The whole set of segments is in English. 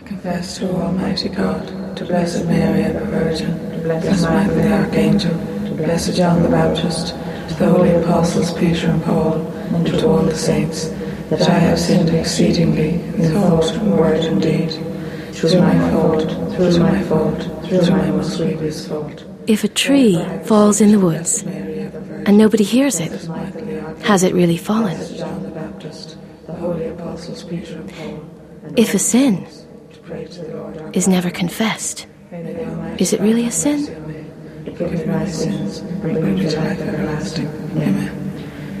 I confess to Almighty God, to Blessed Mary, ever Virgin, to Blessed Michael the Archangel, to Blessed John the Baptist, to the holy apostles Peter and Paul, and to all the saints, that I have sinned exceedingly in thought, word, and deed. Through my most grievous fault. If a tree falls in the woods and nobody hears it, has it really fallen? If a sin is never confessed, is it really a sin? Forgive my sins, bring me to life everlasting. Amen.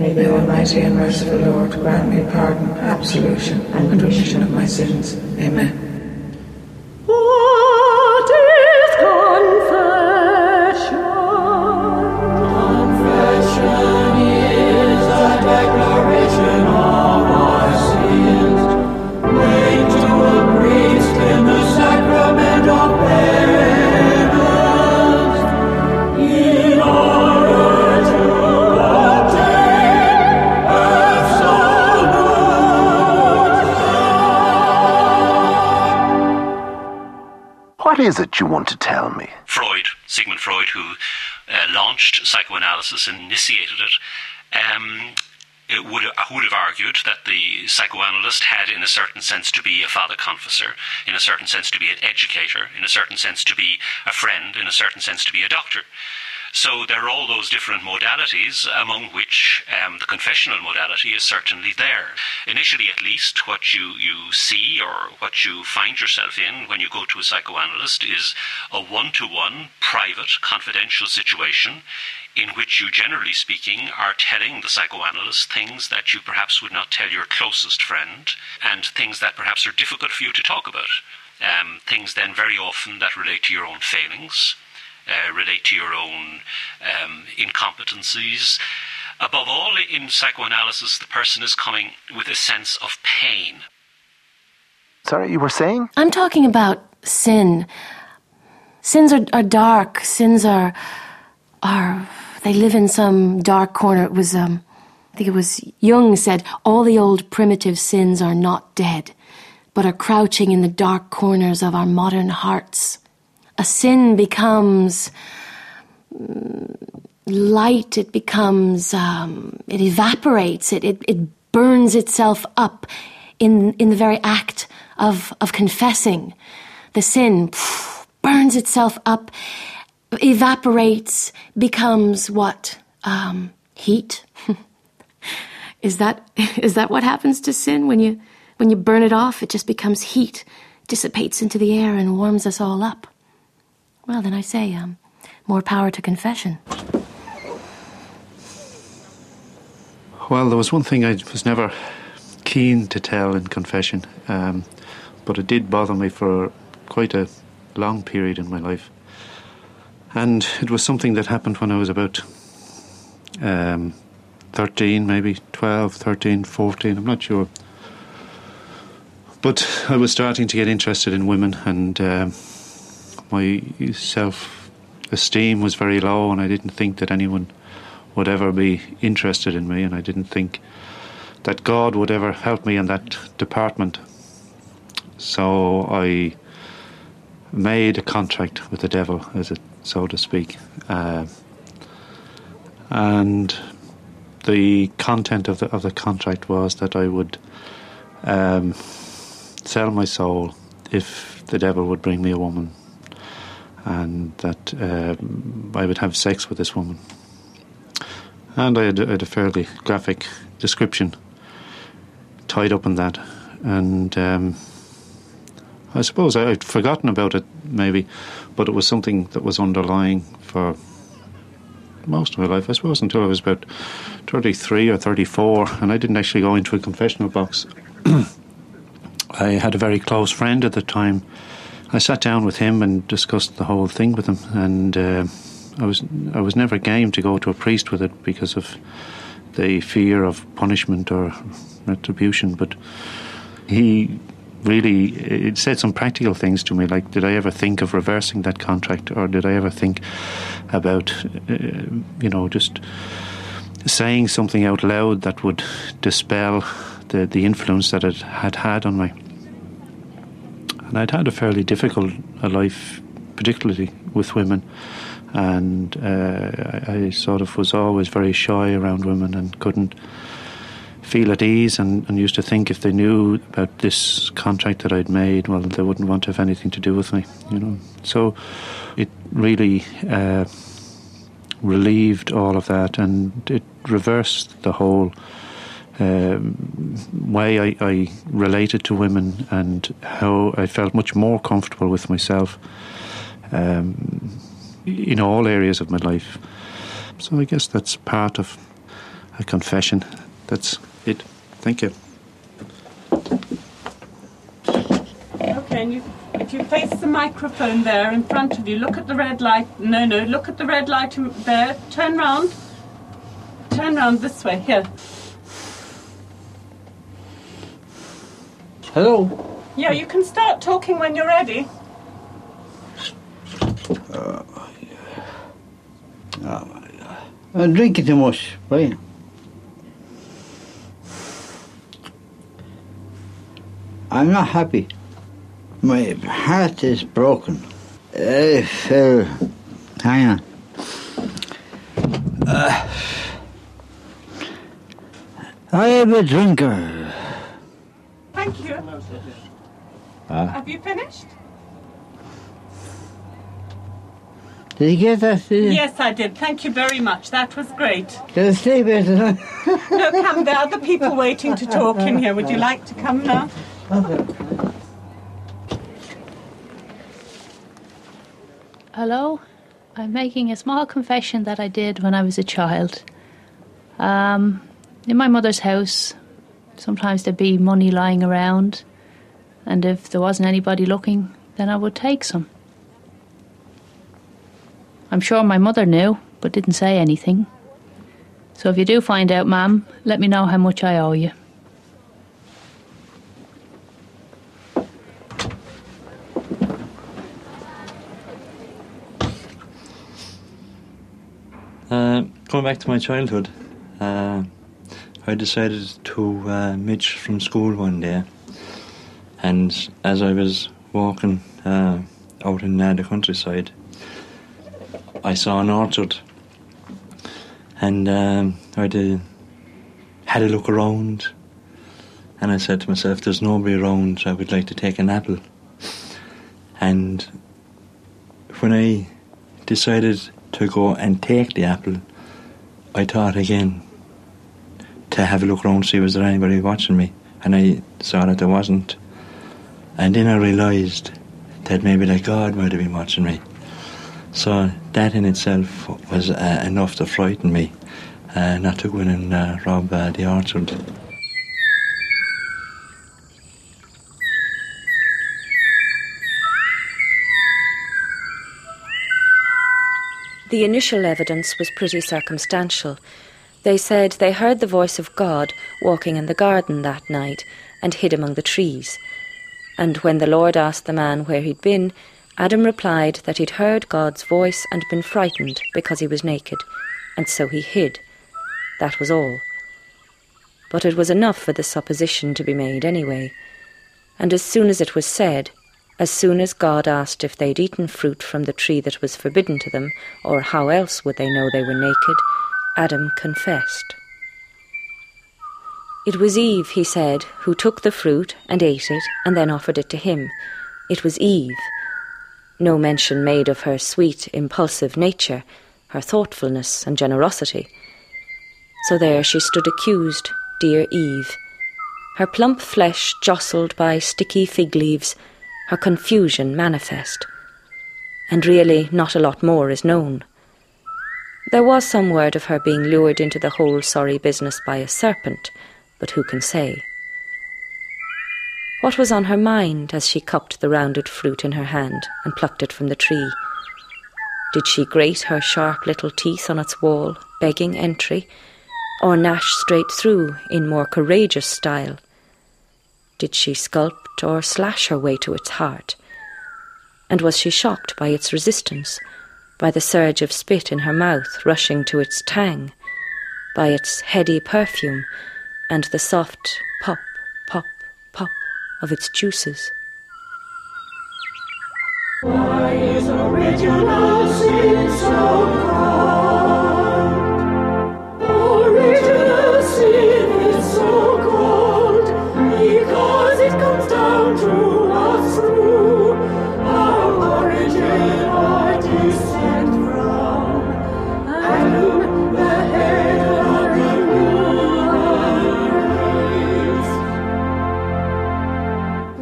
May the Almighty and merciful Lord grant me pardon, absolution, and remission of my sins. Amen. What is it you want to tell me? Freud, Sigmund Freud, who launched psychoanalysis and initiated it, would have argued that the psychoanalyst had, in a certain sense, to be a father confessor, in a certain sense, to be an educator, in a certain sense, to be a friend, in a certain sense, to be a doctor. So there are all those different modalities, among which the confessional modality is certainly there. Initially, at least, what you see or what you find yourself in when you go to a psychoanalyst is a one-to-one, private, confidential situation in which you, generally speaking, are telling the psychoanalyst things that you perhaps would not tell your closest friend and things that perhaps are difficult for you to talk about. Things then very often that relate to your own failings, relate to your own incompetencies. Above all, in psychoanalysis, the person is coming with a sense of pain. Sorry, you were saying? I'm talking about sin. Sins are dark. Sins are they live in some dark corner. It was I think it was Jung said, all the old primitive sins are not dead, but are crouching in the dark corners of our modern hearts. A sin becomes light, it becomes, it evaporates, it burns itself up in the very act of confessing. The sin burns itself up, evaporates, becomes what? Heat? Is that what happens to sin? When you burn it off, it just becomes heat, dissipates into the air and warms us all up. Well, then I say, more power to confession. Well, there was one thing I was never keen to tell in confession, but it did bother me for quite a long period in my life. And it was something that happened when I was about 13, maybe 12, 13, 14, I'm not sure. But I was starting to get interested in women, and my self-esteem was very low, and I didn't think that anyone would ever be interested in me, and I didn't think that God would ever help me in that department. So I made a contract with the devil, so to speak. And the content of the contract was that I would sell my soul if the devil would bring me a woman, and that I would have sex with this woman. And I had a fairly graphic description tied up in that. And I suppose I'd forgotten about it, maybe, but it was something that was underlying for most of my life, I suppose, until I was about 33 or 34, and I didn't actually go into a confessional box. I had a very close friend at the time. I sat down with him and discussed the whole thing with him, and I was never game to go to a priest with it because of the fear of punishment or retribution. But he really said some practical things to me, like, did I ever think of reversing that contract, or did I ever think about, just saying something out loud that would dispel the influence that it had on me. And I'd had a fairly difficult life, particularly with women. And I sort of was always very shy around women and couldn't feel at ease, and used to think if they knew about this contract that I'd made, well, they wouldn't want to have anything to do with me, you know. So it really relieved all of that, and it reversed the whole way I related to women and how I felt much more comfortable with myself in all areas of my life. So I guess that's part of a confession. That's it. Thank you. Okay, and if you face the microphone there in front of you, look at the red light. No, look at the red light there. Turn round. Turn round this way, here. Hello. Yeah, you can start talking when you're ready. I'm drinking too much, right? I'm not happy. My heart is broken. I feel... hang on. I am a drinker. Thank you. Have you finished? Did you get that? Yes, I did. Thank you very much. That was great. Can I stay better? No, come. There are other people waiting to talk in here. Would you like to come now? Hello. I'm making a small confession that I did when I was a child. In my mother's house, sometimes there'd be money lying around, and if there wasn't anybody looking, then I would take some. I'm sure my mother knew, but didn't say anything. So if you do find out, ma'am, let me know how much I owe you. Going back to my childhood, I decided to mitch from school one day. And as I was walking out in the countryside, I saw an orchard, and I had a look around, and I said to myself, there's nobody around, I would like to take an apple. And when I decided to go and take the apple, I thought again to have a look around, see was there anybody watching me, and I saw that there wasn't. And then I realised that maybe that God might have been watching me. So that in itself was enough to frighten me, not to go in and rob the orchard. The initial evidence was pretty circumstantial. They said they heard the voice of God walking in the garden that night and hid among the trees. And when the Lord asked the man where he'd been, Adam replied that he'd heard God's voice and been frightened because he was naked, and so he hid. That was all. But it was enough for the supposition to be made anyway. And as soon as it was said, as soon as God asked if they'd eaten fruit from the tree that was forbidden to them, or how else would they know they were naked, Adam confessed. It was Eve, he said, who took the fruit and ate it and then offered it to him. It was Eve. No mention made of her sweet, impulsive nature, her thoughtfulness and generosity. So there she stood accused, dear Eve, her plump flesh jostled by sticky fig leaves, her confusion manifest. And really not a lot more is known. There was some word of her being lured into the whole sorry business by a serpent, but who can say? What was on her mind as she cupped the rounded fruit in her hand and plucked it from the tree? Did she grate her sharp little teeth on its wall, begging entry, or gnash straight through in more courageous style? Did she sculpt or slash her way to its heart? And was she shocked by its resistance, by the surge of spit in her mouth rushing to its tang, by its heady perfume and the soft pop of its juices? Why is original sin so cold? Original sin is so cold because it comes down to us through our origin or descent from Adam, the head of the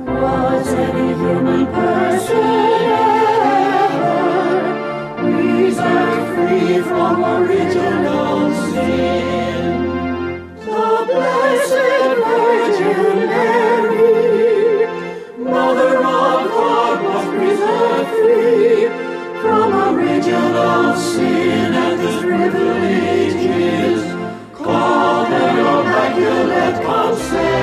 world. Was any human person free from original sin? The Blessed Virgin Mary, Mother of God, was preserved free from original sin, and this privilege is called an immaculate conception.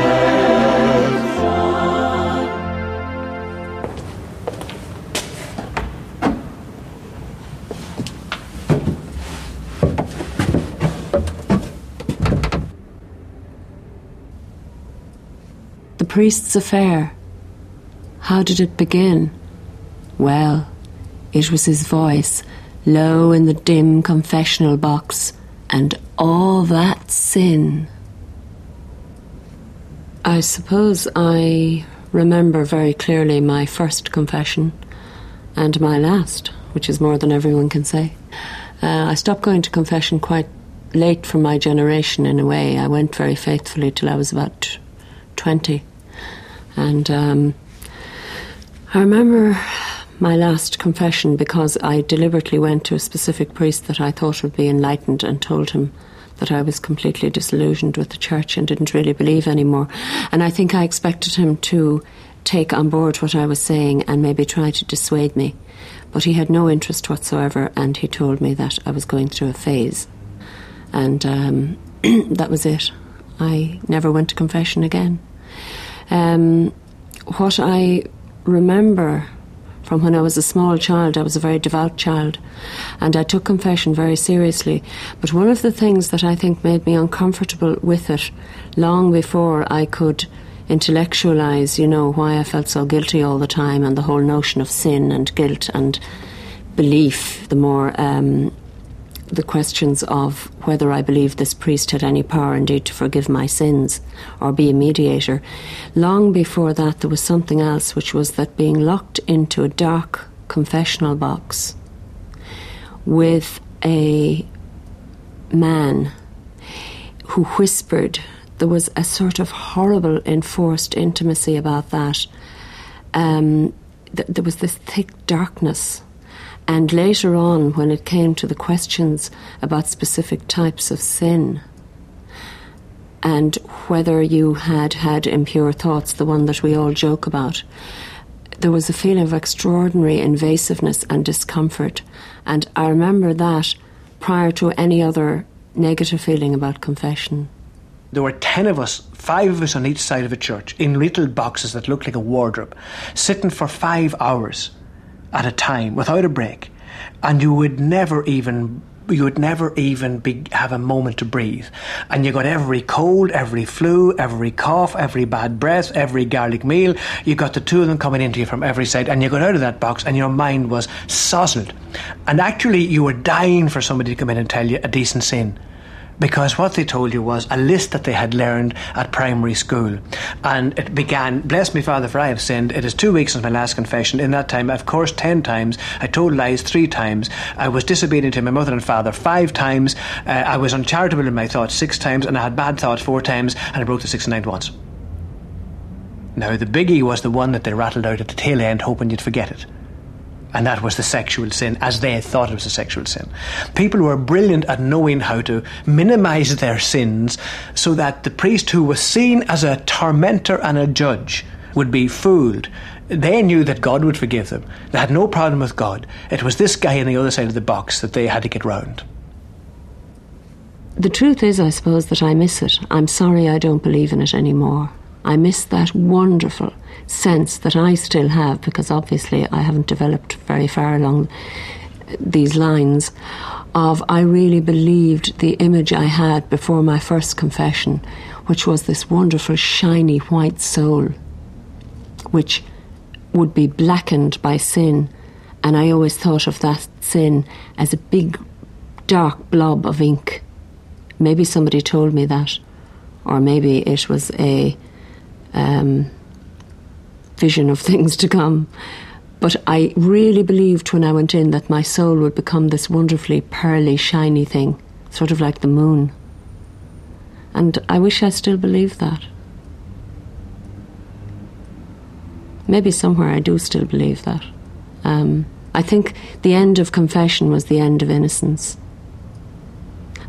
Priest's affair. How did it begin? Well, it was his voice, low in the dim confessional box, and all that sin. I suppose I remember very clearly my first confession and my last, which is more than everyone can say. I stopped going to confession quite late for my generation, in a way. I went very faithfully till I was about 20. And I remember my last confession because I deliberately went to a specific priest that I thought would be enlightened and told him that I was completely disillusioned with the church and didn't really believe anymore. And I think I expected him to take on board what I was saying and maybe try to dissuade me. But he had no interest whatsoever, and he told me that I was going through a phase. And that was it. I never went to confession again. What I remember from when I was a small child, I was a very devout child, and I took confession very seriously. But one of the things that I think made me uncomfortable with it, long before I could intellectualise, you know, why I felt so guilty all the time, and the whole notion of sin and guilt and belief, the more the questions of whether I believed this priest had any power indeed to forgive my sins or be a mediator. Long before that, there was something else, which was that being locked into a dark confessional box with a man who whispered, there was a sort of horrible enforced intimacy about that. There was this thick darkness. And later on, when it came to the questions about specific types of sin and whether you had had impure thoughts, the one that we all joke about, there was a feeling of extraordinary invasiveness and discomfort. And I remember that prior to any other negative feeling about confession. There were 10 of us, 5 of us on each side of a church, in little boxes that looked like a wardrobe, sitting for 5 hours at a time without a break, and you would never even have a moment to breathe, and you got every cold, every flu, every cough, every bad breath, every garlic meal. You got the two of them coming into you from every side, and you got out of that box and your mind was sozzled, and actually you were dying for somebody to come in and tell you a decent sin, because what they told you was a list that they had learned at primary school. And it began, "Bless me, Father, for I have sinned. It is 2 weeks since my last confession. In that time, of course, 10 times. I told lies 3 times. I was disobedient to my mother and father 5 times. I was uncharitable in my thoughts 6 times. And I had bad thoughts 4 times. And I broke the 6th and 9th once." Now, the biggie was the one that they rattled out at the tail end, hoping you'd forget it. And that was the sexual sin, as they thought it was a sexual sin. People were brilliant at knowing how to minimise their sins so that the priest, who was seen as a tormentor and a judge, would be fooled. They knew that God would forgive them. They had no problem with God. It was this guy on the other side of the box that they had to get round. The truth is, I suppose, that I miss it. I'm sorry I don't believe in it anymore. I miss that wonderful sense that I still have, because obviously I haven't developed very far along these lines, of I really believed the image I had before my first confession, which was this wonderful shiny white soul which would be blackened by sin And I always thought of that sin as a big, dark blob of ink. Maybe somebody told me that, or maybe it was a vision of things to come. But I really believed when I went in that my soul would become this wonderfully pearly, shiny thing, sort of like the moon. And I wish I still believed that. Maybe somewhere I do still believe that. I think the end of confession was the end of innocence.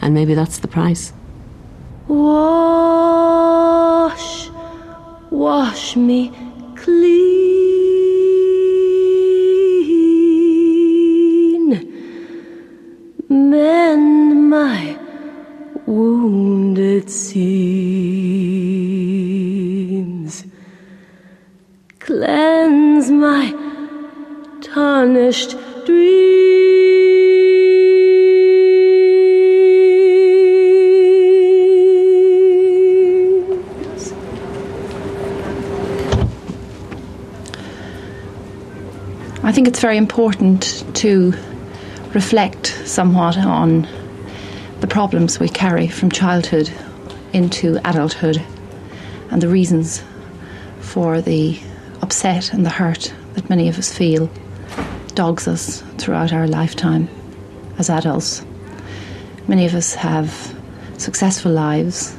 And maybe that's the price. Wash, wash me clean. Mend my wounded seams. Cleanse my tarnished dreams. I think it's very important to reflect somewhat on the problems we carry from childhood into adulthood and the reasons for the upset and the hurt that many of us feel dogs us throughout our lifetime as adults. Many of us have successful lives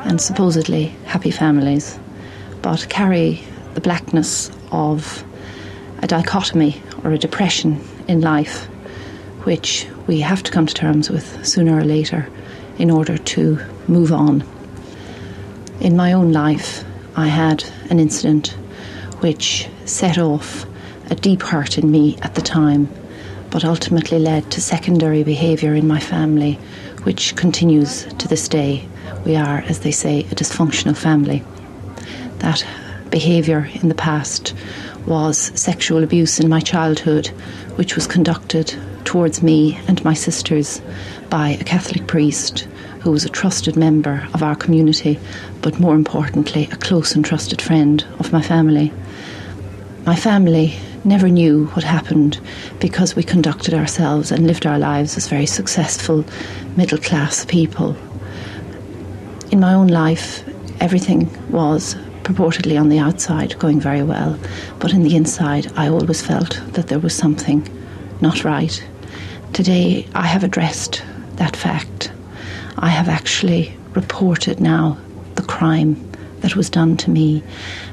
and supposedly happy families, but carry the blackness of a dichotomy or a depression in life, which we have to come to terms with sooner or later in order to move on. In my own life, I had an incident which set off a deep hurt in me at the time, but ultimately led to secondary behaviour in my family, which continues to this day. We are, as they say, a dysfunctional family. That behaviour in the past was sexual abuse in my childhood, which was conducted towards me and my sisters by a Catholic priest who was a trusted member of our community, but more importantly, a close and trusted friend of my family. My family never knew what happened because we conducted ourselves and lived our lives as very successful middle-class people. In my own life, everything was purportedly on the outside going very well, but in the inside, I always felt that there was something not right. Today, I have addressed that fact. I have actually reported now the crime that was done to me,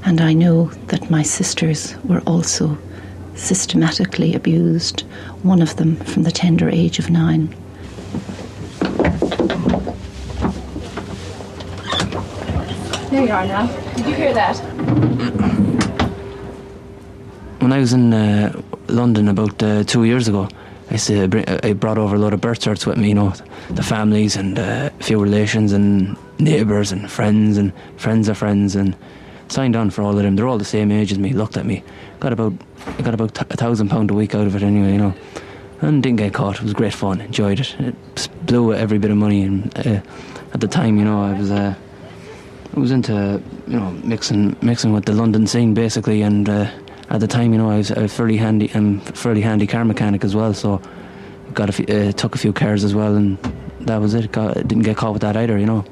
and I know that my sisters were also systematically abused, one of them from the tender age of 9. There you are now. Did you hear that? When I was in London about 2 years ago, I brought over a load of birth certs with me, you know, the families and a few relations and neighbours and friends of friends, and signed on for all of them. They're all the same age as me, looked at me. I got about £1,000 a week out of it anyway, you know, and didn't get caught. It was great fun, enjoyed it. It blew every bit of money, and at the time, you know, I was into, you know, mixing with the London scene basically, and at the time, you know, I'm a fairly handy car mechanic as well, so took a few cars as well, and that was it. Didn't get caught with that either, you know.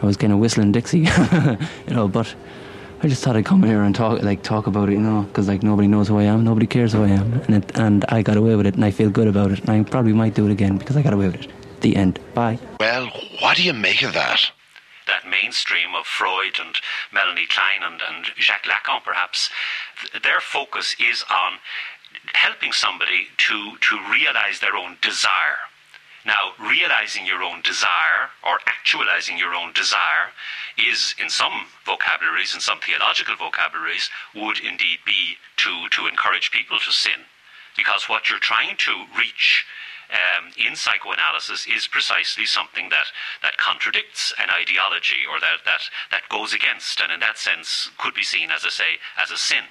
I was kind of whistling Dixie, you know, but I just thought I'd come here and talk about it, you know, because, like, nobody knows who I am, nobody cares who I am, and I got away with it, and I feel good about it, and I probably might do it again because I got away with it. The end. Bye. Well, what do you make of that? That mainstream of Freud and Melanie Klein and Jacques Lacan, perhaps, their focus is on helping somebody to realise their own desire. Now, realising your own desire or actualising your own desire is, in some vocabularies, in some theological vocabularies, would indeed be to encourage people to sin. Because what you're trying to reach in psychoanalysis is precisely something that contradicts an ideology, or that goes against, and in that sense could be seen, as I say, as a sin.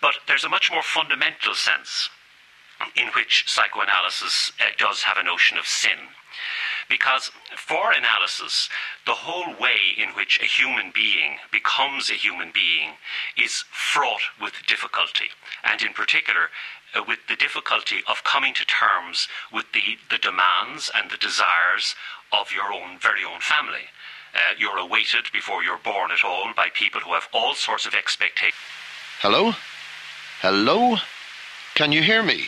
But there's a much more fundamental sense in which psychoanalysis does have a notion of sin. Because for analysis, the whole way in which a human being becomes a human being is fraught with difficulty, and in particular, with the difficulty of coming to terms with the demands and the desires of your own very own family. You're awaited before you're born at all by people who have all sorts of expectations. Hello? Hello? Can you hear me?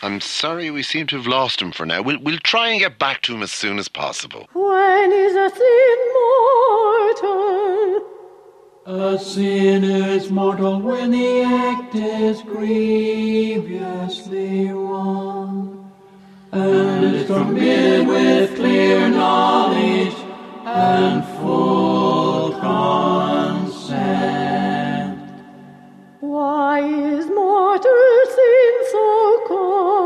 I'm sorry, we seem to have lost him for now. We'll try and get back to him as soon as possible. When is a sin mortal? A sinner is mortal when the act is grievously wrong, and is forbid with clear knowledge and full consent. Why is mortal sin so called?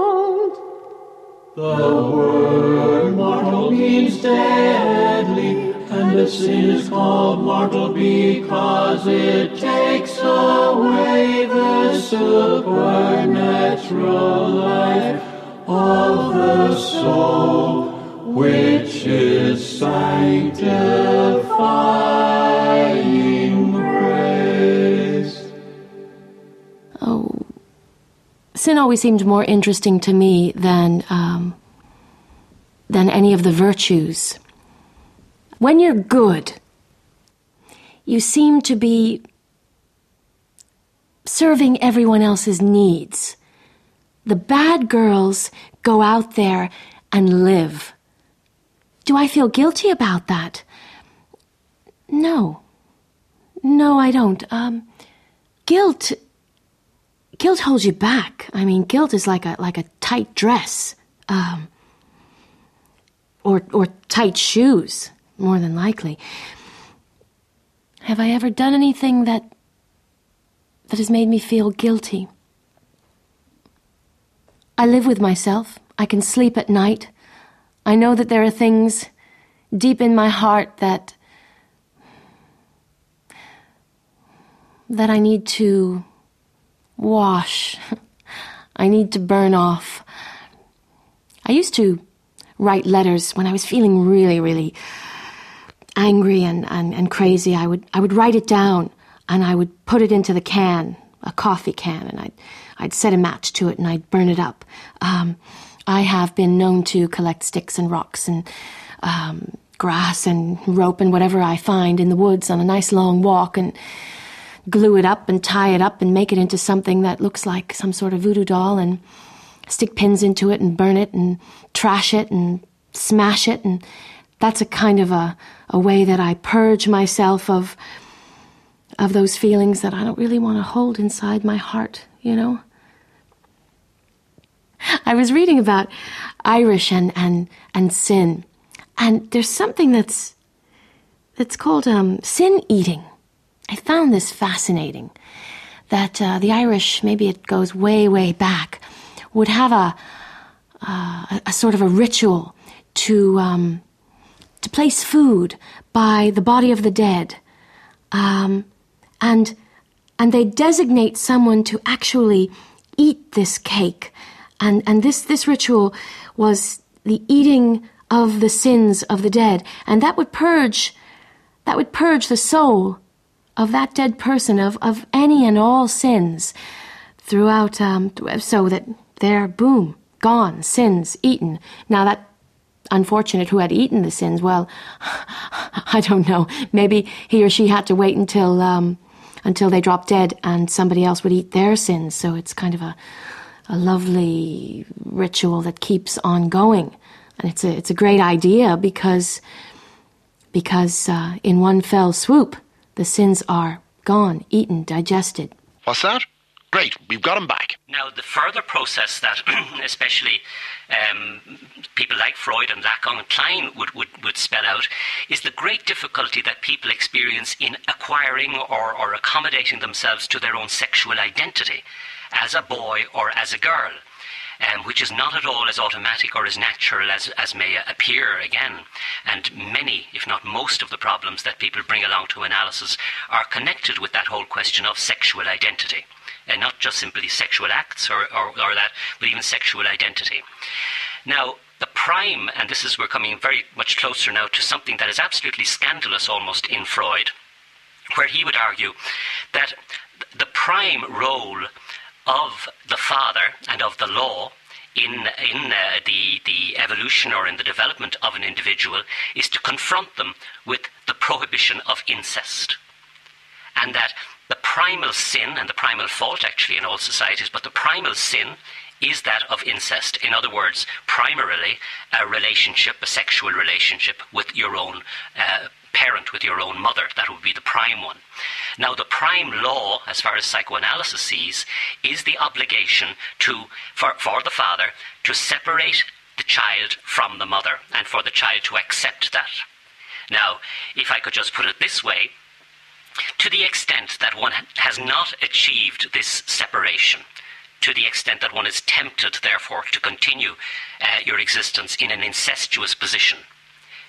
The word mortal means deadly, and a sin is called mortal because it takes away the supernatural life of the soul, which is sanctifying grace. Oh, sin always seemed more interesting to me than any of the virtues. When you're good, you seem to be serving everyone else's needs. The bad girls go out there and live. Do I feel guilty about that? No. No, I don't. Guilt holds you back. I mean, guilt is like a tight dress, or tight shoes. More than likely. Have I ever done anything that has made me feel guilty? I live with myself. I can sleep at night. I know that there are things deep in my heart that I need to wash. I need to burn off. I used to write letters when I was feeling really, really angry and crazy. I would write it down, and I would put it into the can, a coffee can, and I'd set a match to it and I'd burn it up. I have been known to collect sticks and rocks and grass and rope and whatever I find in the woods on a nice long walk and glue it up and tie it up and make it into something that looks like some sort of voodoo doll and stick pins into it and burn it and trash it and smash it, and that's a kind of a way that I purge myself of those feelings that I don't really want to hold inside my heart, you know? I was reading about Irish and sin, and there's something that's called sin eating. I found this fascinating, that the Irish, maybe it goes way, way back, would have a sort of a ritual to place food by the body of the dead, and they designate someone to actually eat this cake, and this ritual was the eating of the sins of the dead, and that would purge the soul of that dead person of any and all sins throughout, so that they're, boom, gone, sins eaten. Now that unfortunate who had eaten the sins, well, I don't know. Maybe he or she had to wait until they dropped dead and somebody else would eat their sins. So it's kind of a lovely ritual that keeps on going. And it's a great idea because in one fell swoop, the sins are gone, eaten, digested. What's that? Great, we've got him back. Now, the further process that especially people like Freud and Lacan and Klein would spell out is the great difficulty that people experience in acquiring or accommodating themselves to their own sexual identity as a boy or as a girl, which is not at all as automatic or as natural as may appear again. And many, if not most, of the problems that people bring along to analysis are connected with that whole question of sexual identity. And not just simply sexual acts or that, but even sexual identity. Now, the prime, and this is, we're coming very much closer now to something that is absolutely scandalous almost in Freud, where he would argue that the prime role of the father and of the law in the evolution or in the development of an individual is to confront them with the prohibition of incest. And that the primal sin, and the primal fault actually in all societies, but the primal sin is that of incest. In other words, primarily a relationship, a sexual relationship with your own parent, with your own mother. That would be the prime one. Now, the prime law, as far as psychoanalysis sees, is the obligation for the father to separate the child from the mother, and for the child to accept that. Now, if I could just put it this way, to the extent that one has not achieved this separation, to the extent that one is tempted, therefore, to continue your existence in an incestuous position,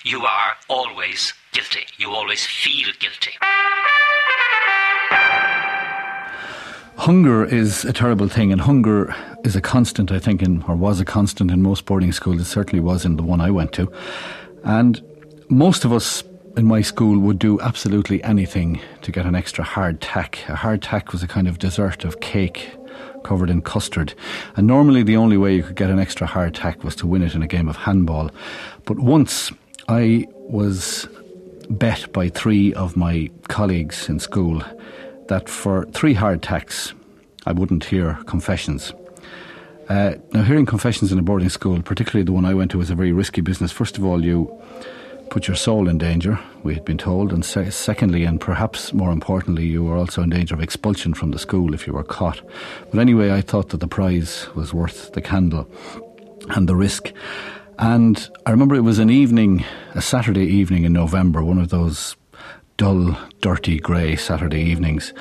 you are always guilty. You always feel guilty. Hunger is a terrible thing, and hunger is a constant, I think, or was a constant in most boarding schools. It certainly was in the one I went to. And most of us in my school would do absolutely anything to get an extra hard tack. A hard tack was a kind of dessert of cake covered in custard, and normally the only way you could get an extra hard tack was to win it in a game of handball. But once I was bet by three of my colleagues in school that for 3 hard tacks I wouldn't hear confessions. Now, hearing confessions in a boarding school, particularly the one I went to, was a very risky business. First of all, you put your soul in danger, we had been told, and secondly, and perhaps more importantly, you were also in danger of expulsion from the school if you were caught. But anyway, I thought that the prize was worth the candle and the risk. And I remember it was an evening, a Saturday evening in November, one of those dull, dirty, grey Saturday evenings.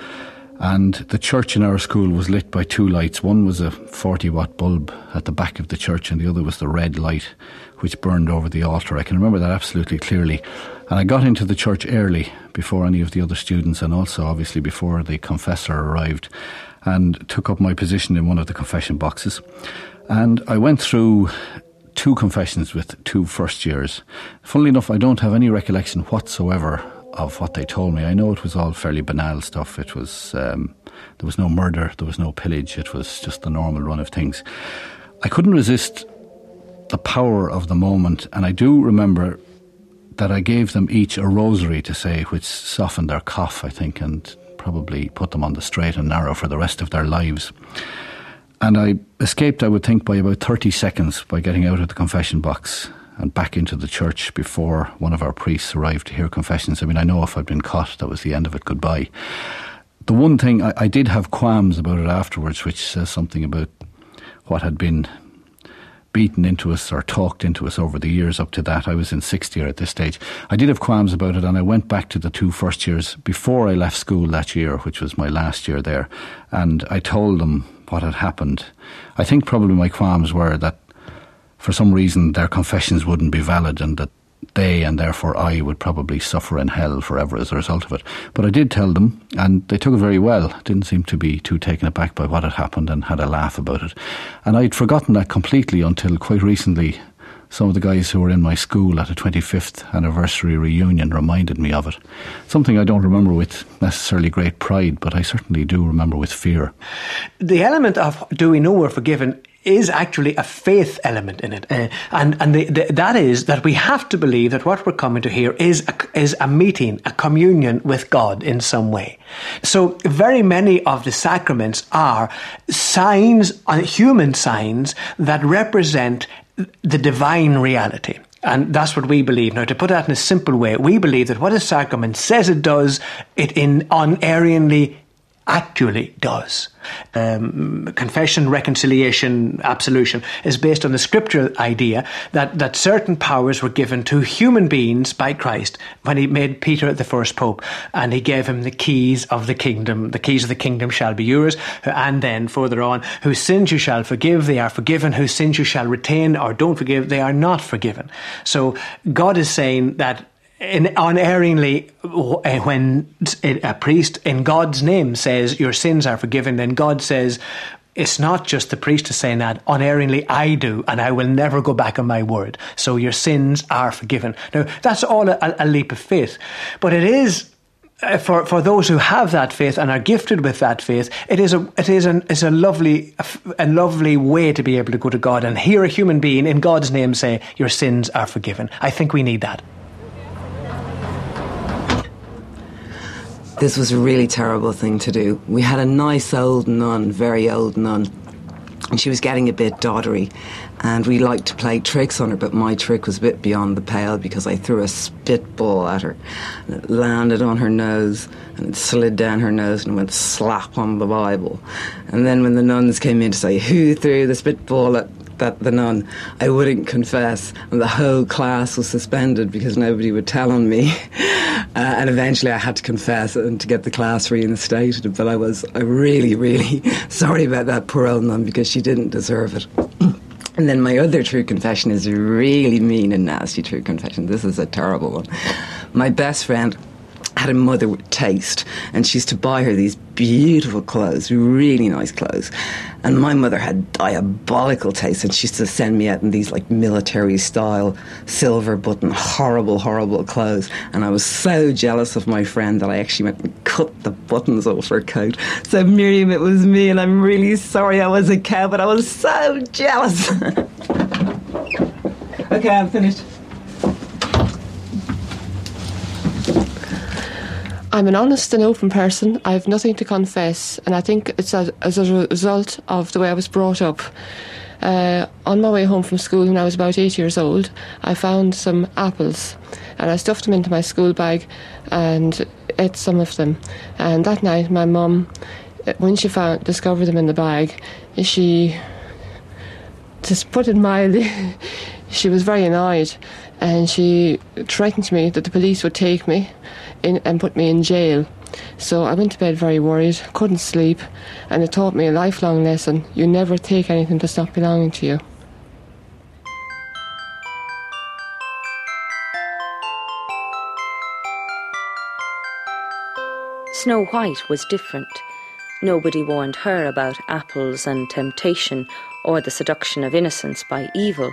And the church in our school was lit by 2 lights. One was a 40-watt bulb at the back of the church, and the other was the red light which burned over the altar. I can remember that absolutely clearly. And I got into the church early, before any of the other students, and also obviously before the confessor arrived, and took up my position in one of the confession boxes. And I went through 2 confessions with 2 first years. Funnily enough, I don't have any recollection whatsoever of what they told me. I know it was all fairly banal stuff. It was, there was no murder, there was no pillage, it was just the normal run of things. I couldn't resist the power of the moment, and I do remember that I gave them each a rosary to say, which softened their cough, I think, and probably put them on the straight and narrow for the rest of their lives. And I escaped, I would think, by about 30 seconds by getting out of the confession box and back into the church before one of our priests arrived to hear confessions. I mean, I know if I'd been caught, that was the end of it, goodbye. The one thing, I did have qualms about it afterwards, which says something about what had been beaten into us or talked into us over the years up to that. I was in 6th year at this stage. I did have qualms about it, and I went back to the 2 first years before I left school that year, which was my last year there, and I told them what had happened. I think probably my qualms were that for some reason their confessions wouldn't be valid, and that they, and therefore I, would probably suffer in hell forever as a result of it. But I did tell them, and they took it very well. Didn't seem to be too taken aback by what had happened, and had a laugh about it. And I'd forgotten that completely until quite recently some of the guys who were in my school at a 25th anniversary reunion reminded me of it. Something I don't remember with necessarily great pride, but I certainly do remember with fear. The element of do we know we're forgiven is actually a faith element in it. And that is that we have to believe that what we're coming to here is a meeting, a communion with God in some way. So very many of the sacraments are signs, human signs, that represent the divine reality. And that's what we believe. Now, to put that in a simple way, we believe that what a sacrament says it does, it unerringly actually does. Confession, reconciliation, absolution is based on the scriptural idea that certain powers were given to human beings by Christ when he made Peter the first pope, and he gave him the keys of the kingdom. The keys of the kingdom shall be yours, and then further on, whose sins you shall forgive, they are forgiven, whose sins you shall retain or don't forgive, they are not forgiven. So God is saying that unerringly, when a priest in God's name says your sins are forgiven, then God says it's not just the priest is saying that, unerringly I do, and I will never go back on my word. So your sins are forgiven. Now, that's all a leap of faith. But it is, for those who have that faith and are gifted with that faith, it is a lovely way to be able to go to God and hear a human being in God's name say, your sins are forgiven. I think we need that. This was a really terrible thing to do. We had a nice old nun, very old nun, and she was getting a bit doddery, and we liked to play tricks on her, but my trick was a bit beyond the pale because I threw a spitball at her, and it landed on her nose, and it slid down her nose and went slap on the Bible. And then when the nuns came in to say, who threw the spitball at the nun, I wouldn't confess, and the whole class was suspended because nobody would tell on me. And eventually I had to confess and to get the class reinstated. But I was really, really sorry about that poor old nun because she didn't deserve it. And then my other true confession is a really mean and nasty true confession. This is a terrible one. My best friend had a mother with taste, and she used to buy her these beautiful clothes, really nice clothes. And my mother had diabolical taste, and she used to send me out in these like military-style silver button, horrible, horrible clothes. And I was so jealous of my friend that I actually went and cut the buttons off her coat. So Miriam, it was me, and I'm really sorry I was a cow, but I was so jealous. Okay, I'm finished. I'm an honest and open person. I have nothing to confess, and I think it's as a result of the way I was brought up. On my way home from school when I was about 8 years old, I found some apples, and I stuffed them into my school bag and ate some of them. And that night, my mum, when she discovered them in the bag, she, to put it mildly, she was very annoyed, and she threatened me that the police would take me in and put me in jail. So I went to bed very worried, couldn't sleep, and it taught me a lifelong lesson: you never take anything that's not belonging to you. Snow White was different. Nobody warned her about apples and temptation or the seduction of innocence by evil.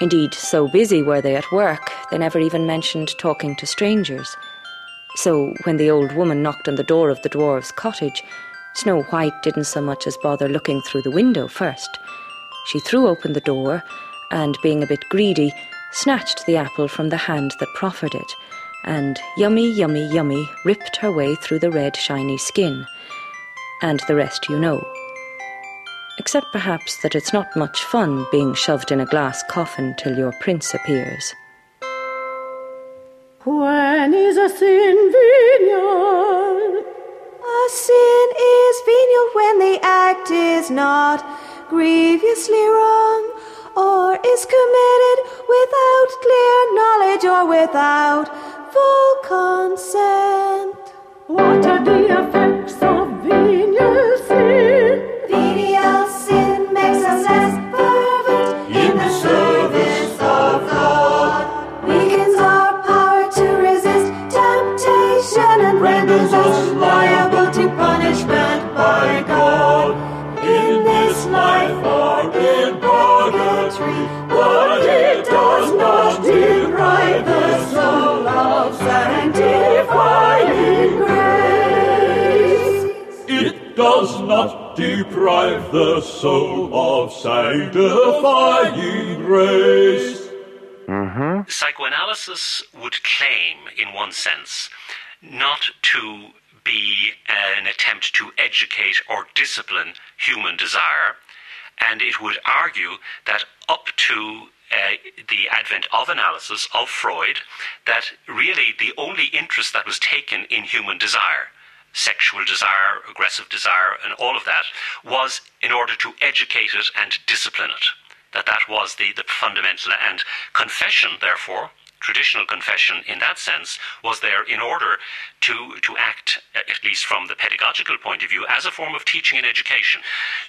Indeed, so busy were they at work, they never even mentioned talking to strangers. So when the old woman knocked on the door of the dwarf's cottage, Snow White didn't so much as bother looking through the window first. She threw open the door and, being a bit greedy, snatched the apple from the hand that proffered it and, yummy, yummy, yummy, ripped her way through the red, shiny skin. And the rest you know. Except perhaps that it's not much fun being shoved in a glass coffin till your prince appears. When is a sin venial? A sin is venial when the act is not grievously wrong, or is committed without clear knowledge or without full consent. What are the effects of venial sin? Venial sin makes us less fervent in the service of God, weakens our and renders us liable to punishment by God. In this life or in purgatory, but it does not deprive the soul of sanctifying grace. It does not deprive the soul of sanctifying grace. Mm-hmm. Psychoanalysis would claim, in one sense, not to be an attempt to educate or discipline human desire, and it would argue that up to the advent of analysis of Freud, that really the only interest that was taken in human desire, sexual desire, aggressive desire, and all of that, was in order to educate it and discipline it. That was the fundamental, and confession, therefore, traditional confession in that sense was there in order to act, at least from the pedagogical point of view, as a form of teaching and education.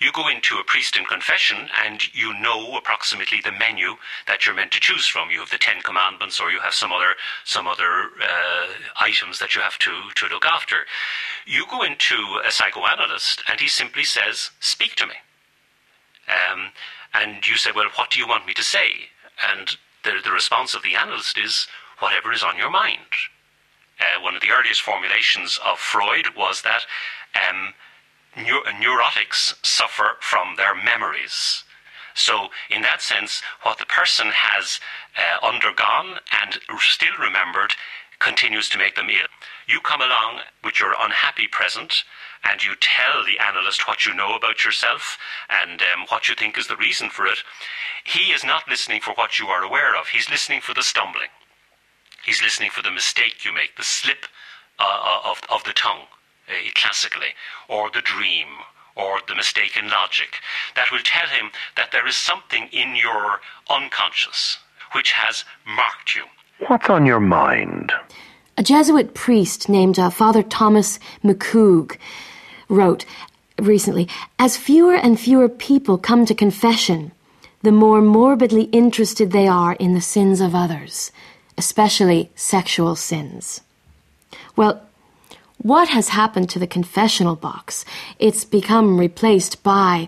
You go into a priest in confession and you know approximately the menu that you're meant to choose from. You have the 10 Commandments, or you have some other items that you have to look after. You go into a psychoanalyst and he simply says, "Speak to me." And you say, "Well, what do you want me to say?" And the response of the analyst is, "Whatever is on your mind." One of the earliest formulations of Freud was that neurotics suffer from their memories. So in that sense, what the person has undergone and still remembered continues to make them ill. You come along with your unhappy present and you tell the analyst what you know about yourself and what you think is the reason for it. He is not listening for what you are aware of. He's listening for the stumbling. He's listening for the mistake you make, the slip of the tongue, classically, or the dream, or the mistaken logic. That will tell him that there is something in your unconscious which has marked you. What's on your mind? A Jesuit priest named Father Thomas McCooch wrote recently, "As fewer and fewer people come to confession, the more morbidly interested they are in the sins of others, especially sexual sins." Well, what has happened to the confessional box? It's become replaced by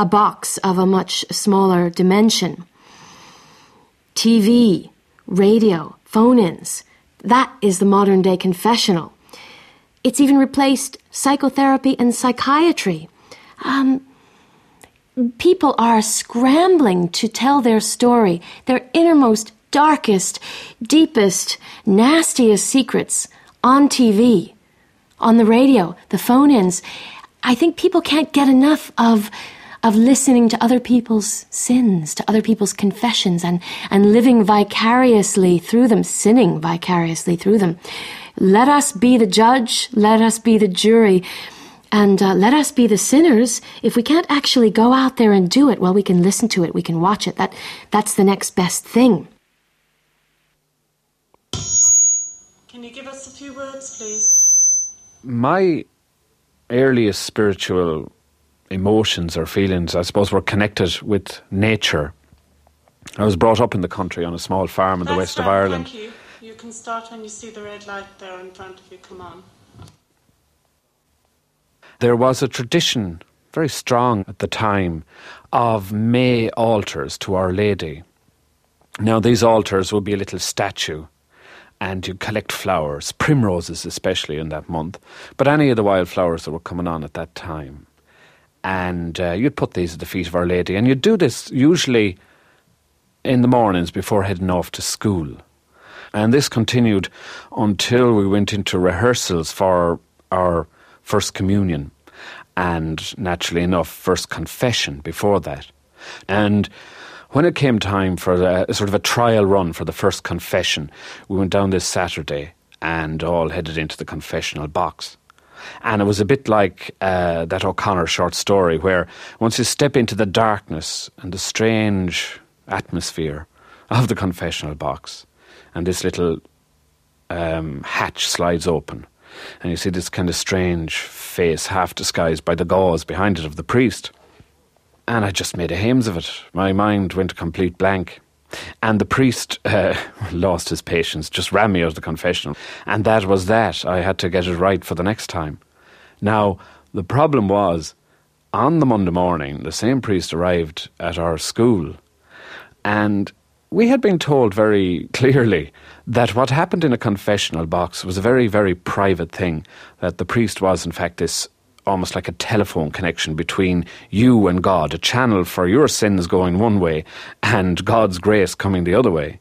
a box of a much smaller dimension. TV, radio, phone-ins. That is the modern-day confessional. It's even replaced psychotherapy and psychiatry. People are scrambling to tell their story, their innermost, darkest, deepest, nastiest secrets on TV, on the radio, the phone-ins. I think people can't get enough of listening to other people's sins, to other people's confessions, and living vicariously through them, sinning vicariously through them. Let us be the judge, let us be the jury, and let us be the sinners. If we can't actually go out there and do it, well, we can listen to it, we can watch it. That's the next best thing. Can you give us a few words, please? My earliest spiritual emotions or feelings, I suppose, were connected with nature. I was brought up in the country on a small farm in the west of Ireland. Thank you. You can start when you see the red light there in front of you. Come on. There was a tradition, very strong at the time, of May altars to Our Lady. Now, these altars would be a little statue, and you collect flowers, primroses especially in that month, but any of the wildflowers that were coming on at that time. And you'd put these at the feet of Our Lady. And you'd do this usually in the mornings before heading off to school. And this continued until we went into rehearsals for our First Communion and, naturally enough, First Confession before that. And when it came time for a sort of a trial run for the First Confession, we went down this Saturday and all headed into the confessional box. And it was a bit like that O'Connor short story where once you step into the darkness and the strange atmosphere of the confessional box, and this little hatch slides open and you see this kind of strange face half disguised by the gauze behind it of the priest. And I just made a hames of it. My mind went a complete blank. And the priest lost his patience, just ran me out of the confessional. And that was that. I had to get it right for the next time. Now, the problem was, on the Monday morning, the same priest arrived at our school. And we had been told very clearly that what happened in a confessional box was a very, very private thing, that the priest was, in fact, this almost like a telephone connection between you and God, a channel for your sins going one way and God's grace coming the other way.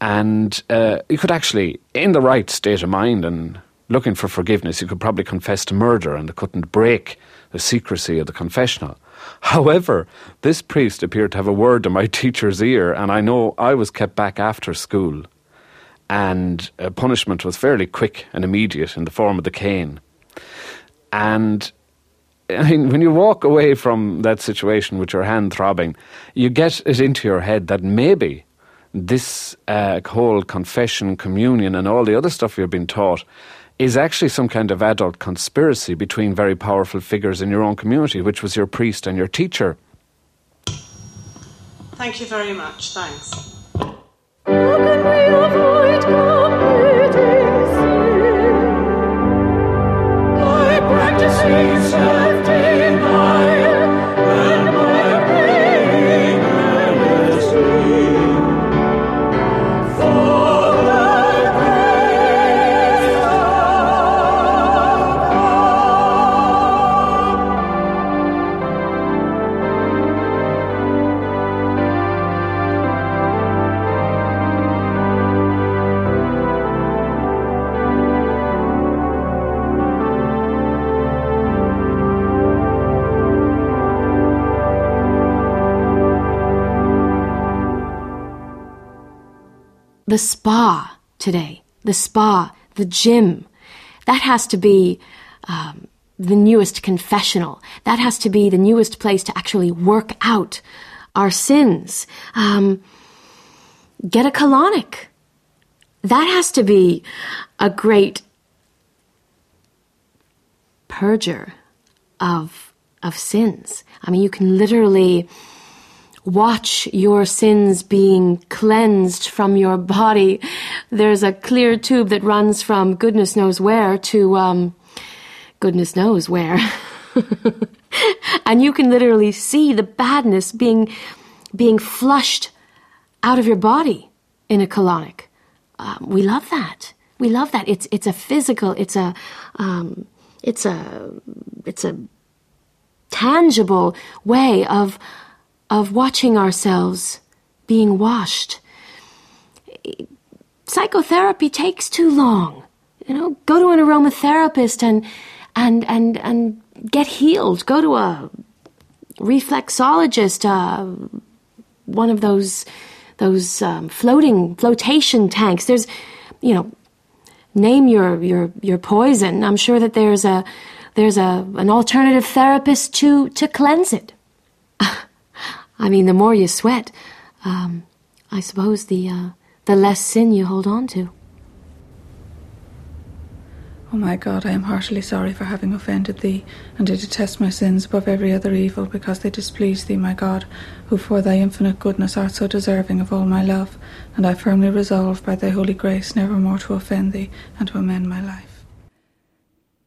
And you could actually, in the right state of mind and looking for forgiveness, you could probably confess to murder and it couldn't break the secrecy of the confessional. However, this priest appeared to have a word in my teacher's ear, and I know I was kept back after school. And punishment was fairly quick and immediate in the form of the cane. And I mean, when you walk away from that situation with your hand throbbing, you get it into your head that maybe this whole confession, communion and all the other stuff you've been taught is actually some kind of adult conspiracy between very powerful figures in your own community, which was your priest and your teacher. Thank you very much. Thanks. How can we avoid committing sin by practicing self-denial and by being earnestly for the The spa today, the spa, the gym, that has to be the newest confessional. That has to be the newest place to actually work out our sins. Get a colonic. That has to be a great purger of sins. I mean, you can literally watch your sins being cleansed from your body. There's a clear tube that runs from goodness knows where to goodness knows where. And you can literally see the badness being flushed out of your body in a colonic. We love that. We love that. It's a physical, it's a tangible way of watching ourselves being washed. Psychotherapy takes too long. You know, go to an aromatherapist and get healed. Go to a reflexologist, one of those flotation tanks. There's, you know, name your poison. I'm sure that there's an alternative therapist to cleanse it. I mean, the more you sweat, I suppose the less sin you hold on to. Oh my God, I am heartily sorry for having offended thee, and I detest my sins above every other evil, because they displease thee, my God, who for thy infinite goodness art so deserving of all my love, and I firmly resolve by thy holy grace never more to offend thee and to amend my life.